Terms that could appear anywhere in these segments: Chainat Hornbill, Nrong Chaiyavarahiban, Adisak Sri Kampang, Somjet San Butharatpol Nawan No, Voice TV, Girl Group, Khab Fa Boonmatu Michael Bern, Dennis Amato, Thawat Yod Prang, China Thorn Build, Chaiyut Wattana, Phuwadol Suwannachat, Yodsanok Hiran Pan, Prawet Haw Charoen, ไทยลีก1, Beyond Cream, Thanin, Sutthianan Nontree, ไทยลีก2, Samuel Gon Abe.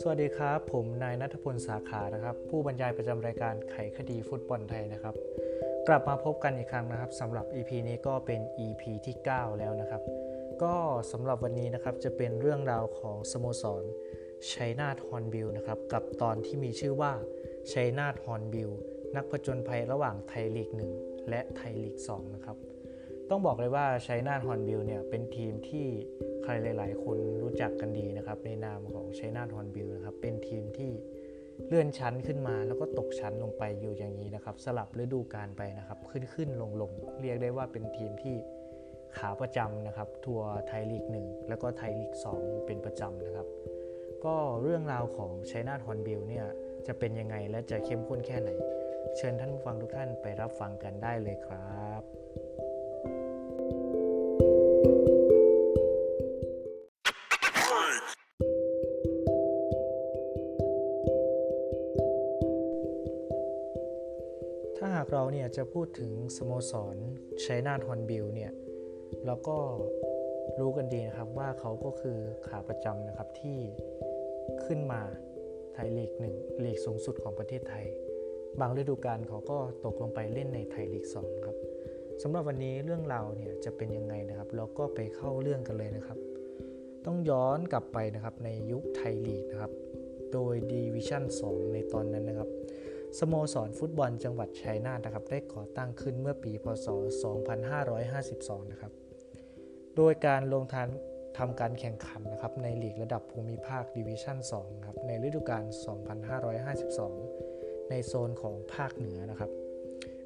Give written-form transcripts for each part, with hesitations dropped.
สวัสดีครับผมนายณัฐพลสาขานะครับผู้บรรยายประจำรายการไขคดีฟุตบอลไทยนะครับกลับมาพบกันอีกครั้งนะครับสำหรับ EP นี้ก็เป็น EP ที่ 9 แล้วนะครับก็สำหรับวันนี้นะครับจะเป็นเรื่องราวของสโมสรชัยนาทฮอร์นบิลนะครับกับตอนที่มีชื่อว่าชัยนาทฮอร์นบิลนักผจญภัยระหว่างไทยลีก1และไทยลีก2นะครับต้องบอกเลยว่าชัยนาทฮอร์นบิลเนี่ยเป็นทีมที่ใครหลายๆคนรู้จักกันดีนะครับในนามของชัยนาทฮอร์นบิลนะครับเป็นทีมที่เลื่อนชั้นขึ้นมาแล้วก็ตกชั้นลงไปอยู่อย่างนี้นะครับสลับฤดูกาลไปนะครับขึ้นลงๆเรียกได้ว่าเป็นทีมที่ขาประจำนะครับทัวร์ไทยลีก1แล้วก็ไทยลีก2เป็นประจำนะครับก็เรื่องราวของชัยนาทฮอร์นบิลเนี่ยจะเป็นยังไงและจะเข้มข้นแค่ไหนเชิญท่านผู้ฟังทุกท่านไปรับฟังกันได้เลยครับถ้าหากเราเนี่ยจะพูดถึงสโมสรชัยนาทฮอร์นบิลเนี่ยเราก็รู้กันดีนะครับว่าเขาก็คือขาประจำนะครับที่ขึ้นมาไทยลีก1ลีกสูงสุดของประเทศไทยบางฤดูกาลเขาก็ตกลงไปเล่นในไทยลีก2ครับสำหรับวันนี้เรื่องราวเนี่ยจะเป็นยังไงนะครับเราก็ไปเข้าเรื่องกันเลยนะครับต้องย้อนกลับไปนะครับในยุคไทยลีกนะครับโดยดิวิชั่น2ในตอนนั้นนะครับสโมสรฟุตบอลจังหวัดชัยนาทนะครับได้ก่อตั้งขึ้นเมื่อปีพ.ศ. 2552นะครับโดยการลงทำการแข่งขันนะครับในลีกระดับภูมิภาคดิวิชั่น2ครับในฤดูกาล2552ในโซนของภาคเหนือนะครับ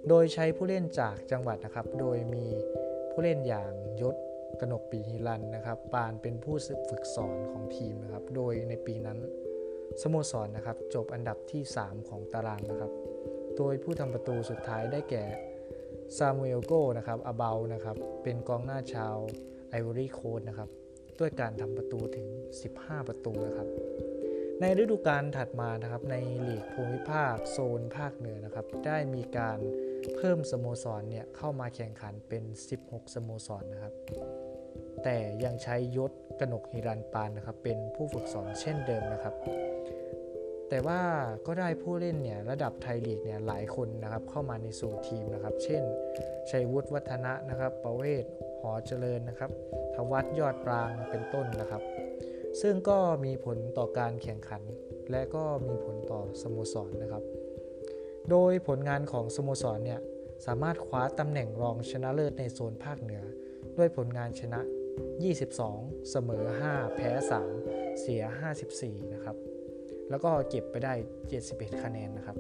โดยใช้ผู้เล่นจากจังหวัดนะครับโดยมีผู้เล่นอย่างยศกนกปีฮิรันนะครับปานเป็นผู้ฝึกสอนของทีมนะครับโดยในปีนั้นสโมสรนะครับจบอันดับที่3ของตารางนะครับโดยผู้ทำประตูสุดท้ายได้แก่ซามูเอลโก้นะครับอาเบานะครับเป็นกองหน้าชาวไอวอรี่โคสต์นะครับด้วยการทำประตูถึง15ประตูนะครับในฤดูกาลถัดมานะครับในลีกภูมิภาคโซนภาคเหนือนะครับได้มีการเพิ่มสโมสรเนี่ยเข้ามาแข่งขันเป็น16สโมสรนะครับแต่ยังใช้ยศกนกฮิรันปานนะครับเป็นผู้ฝึกสอนเช่นเดิมนะครับแต่ว่าก็ได้ผู้เล่นเนี่ยระดับไทยลีกเนี่ยหลายคนนะครับเข้ามาในสู่ทีมนะครับเช่นชัยวุฒิวัฒนะนะครับประเวศหอเจริญนะครับทวัฒน์ยอดปรางเป็นต้นนะครับซึ่งก็มีผลต่อการแข่งขันและก็มีผลต่อสโมสรนะครับโดยผลงานของสโมสรเนี่ยสามารถคว้าตำแหน่งรองชนะเลิศในโซนภาคเหนือด้วยผลงานชนะ22เสมอ5แพ้3เสีย54นะครับแล้วก็เก็บไปได้71คะแนนนะครับ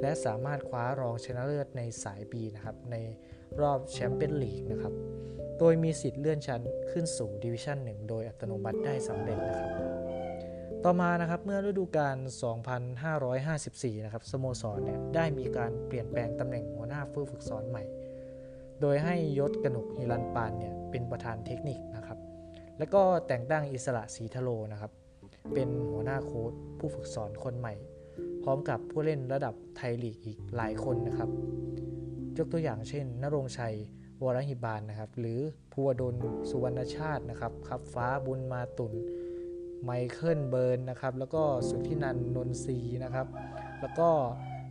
และสามารถคว้ารองชนะเลิศในสาย B นะครับในรอบแชมเปี้ยนลีกนะครับโดยมีสิทธิ์เลื่อนชั้นขึ้นสู่ดิวิชั่น1โดยอัตโนมัติได้สำเร็จนะครับต่อมานะครับเมื่อฤดูกาล2554นะครับสโมสรเนี่ยได้มีการเปลี่ยนแปลงตำแหน่งหัวหน้าผู้ฝึกสอนใหม่โดยให้ยศกนกฮิรันปานเนี่ยเป็นประธานเทคนิคนะครับแล้วก็แต่งตั้งอิสระศรีทะโลนะครับเป็นหัวหน้าโค้ชผู้ฝึกสอนคนใหม่พร้อมกับผู้เล่นระดับไทยลีกอีกหลายคนนะครับยกตัวอย่างเช่นณรงค์ชัยวรหิบาลนะครับหรือภูวดลสุวรรณชาตินะครับขับฟ้าบุญมาตุลไมเคิลเบิร์นนะครับแล้วก็สุทธินันท์นนทรีนะครับแล้วก็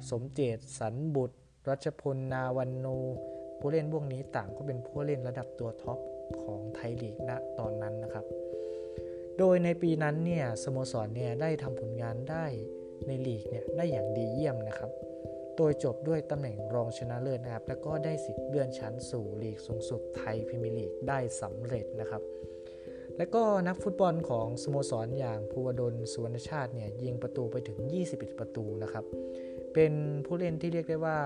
สมเจตสันบุตรรัชพลนาวันโนผู้เล่นพวกนี้ต่างก็เป็นผู้เล่นระดับตัวท็อปของไทยลีกณตอนนั้นนะครับโดยในปีนั้นเนี่ยสโมสรเนี่ยได้ทำผลงานได้ในลีกเนี่ยได้อย่างดีเยี่ยมนะครับโดยจบด้วยตำแหน่งรองชนะเลิศนะครับแล้วก็ได้สิทธิ์เลื่อนชั้นสู่ลีกสูงสุดไทยพรีเมียร์ลีกได้สำเร็จนะครับและก็นักฟุตบอลของสโมสรอย่างภูวดลสุวรรณชาติเนี่ยยิงประตูไปถึง21ประตูนะครับเป็นผู้เล่นที่เรียกได้ว่า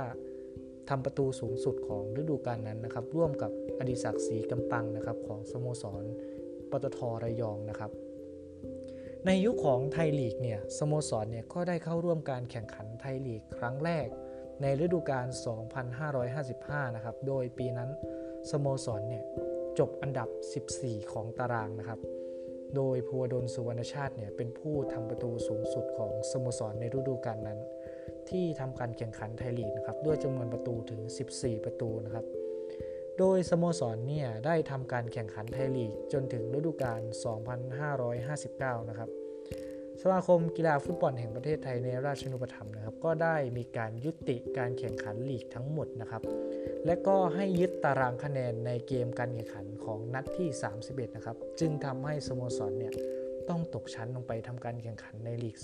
ทำประตูสูงสุดของฤดูกาลนั้นนะครับร่วมกับอดิศักดิ์ศรีกำปังนะครับของสโมสรปตท.ระยองนะครับในยุคของไทยลีกเนี่ยสโมสรเนี่ยก็ได้เข้าร่วมการแข่งขันไทยลีกครั้งแรกในฤดูกาล2555นะครับโดยปีนั้นสโมสรเนี่ยจบอันดับ14ของตารางนะครับโดยภูวดลสุวรรณชาติเนี่ยเป็นผู้ทำประตูสูงสุดของสโมสรในฤดูกาลนั้นที่ทำการแข่งขันไทยลีกนะครับด้วยจำนวนประตูถึง14ประตูนะครับโดยสโมสรเนี่ยได้ทำการแข่งขันไทยลีกจนถึงฤดูกาล2559นะครับ สมาคมกีฬาฟุตบอลแห่งประเทศไทยในราชานุปถัมภ์นะครับก็ได้มีการยุติการแข่งขันลีกทั้งหมดนะครับและก็ให้ยึดตารางคะแนนในเกมการแข่งขันของนัดที่31นะครับจึงทำให้สโมสรเนี่ยต้องตกชั้นลงไปทำการแข่งขันในลีก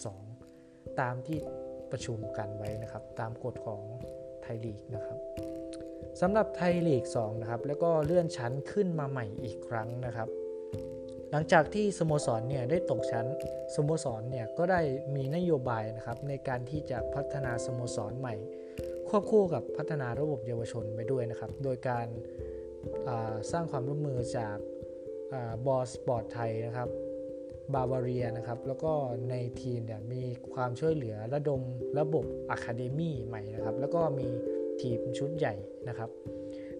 2ตามที่ประชุมกันไว้นะครับตามกฎของไทยลีกนะครับสำหรับไทยลีก2นะครับแล้วก็เลื่อนชั้นขึ้นมาใหม่อีกครั้งนะครับหลังจากที่สโมสรเนี่ยได้ตกชั้นสโมสรเนี่ยก็ได้มีนโยบายนะครับในการที่จะพัฒนาสโมสรใหม่ควบคู่กับพัฒนาระบบเยาวชนไปด้วยนะครับโดยการสร้างความร่วมมือจากบอสปอร์ตไทยนะครับบาวาเรียนะครับแล้วก็ในทีมเนี่ยมีความช่วยเหลือระดมระบบอะคาเดมี่ใหม่นะครับแล้วก็มีทีมชุดใหญ่นะครับ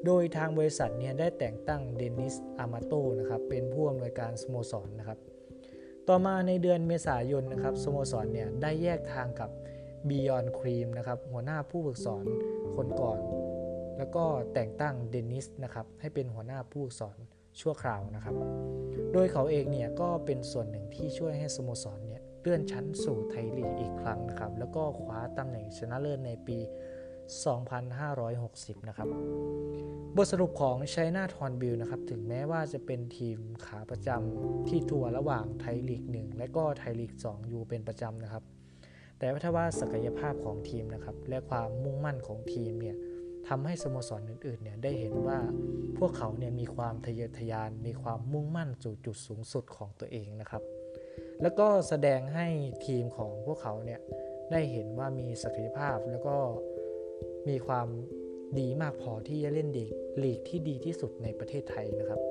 โดยทางบริษัทเนี่ยได้แต่งตั้งเดนิสอามาโตนะครับเป็นผู้อำนวยการสโมสร นะครับต่อมาในเดือนเมษายนนะครับสโมสรเนี่ยได้แยกทางกับ Beyond Cream นะครับหัวหน้าผู้ฝึกสอนคนก่อนแล้วก็แต่งตั้งเดนิสนะครับให้เป็นหัวหน้าผู้ฝึกสอนชั่วคราวนะครับโดยเขาเองเนี่ยก็เป็นส่วนหนึ่งที่ช่วยให้สโมสรเนี่ยเลื่อนชั้นสู่ไทยลีกอีกครั้งนะครับแล้วก็คว้าตำแหน่งชนะเลิศในปี2560นะครับบทสรุปของ China Thorn Build นะครับถึงแม้ว่าจะเป็นทีมขาประจำที่ทัวร์ระหว่างไทยลีก1และก็ไทยลีก2อยู่เป็นประจำนะครับแต่ว่าถ้าว่าศักยภาพของทีมนะครับและความมุ่งมั่นของทีมเนี่ยทำให้สโมสรอื่นๆเนี่ยได้เห็นว่าพวกเขาเนี่ยมีความทะเยอทะยานมีความมุ่งมั่นสู่จุดสูงสุดของตัวเองนะครับแล้วก็แสดงให้ทีมของพวกเขาเนี่ยได้เห็นว่ามีศักยภาพแล้วก็มีความดีมากพอที่จะเล่นลีกที่ดีที่สุดในประเทศไทยนะครับ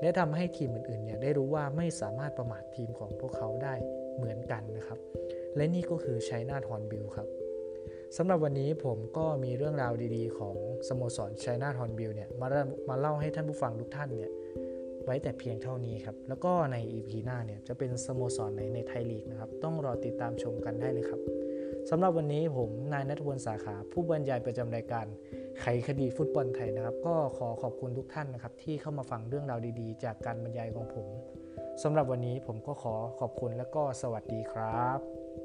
และทำให้ทีมอื่นๆเนี่ยได้รู้ว่าไม่สามารถประมาททีมของพวกเขาได้เหมือนกันนะครับและนี่ก็คือ China Thorn Build ครับสำหรับวันนี้ผมก็มีเรื่องราวดีๆของสโมสร China Thorn Build เนี่ยมาเล่าให้ท่านผู้ฟังทุกท่านเนี่ยไว้แต่เพียงเท่านี้ครับแล้วก็ใน EP หน้าเนี่ยจะเป็นสโมสรไหนในไทยลีกนะครับต้องรอติดตามชมกันได้เลยครับสำหรับวันนี้ผมนายณัฐวรรณสาขาผู้บรรยายประจำรายการไขคดีฟุตบอลไทยนะครับก็ขอขอบคุณทุกท่านนะครับที่เข้ามาฟังเรื่องราวดีๆจากการบรรยายของผมสำหรับวันนี้ผมก็ขอขอบคุณและก็สวัสดีครับ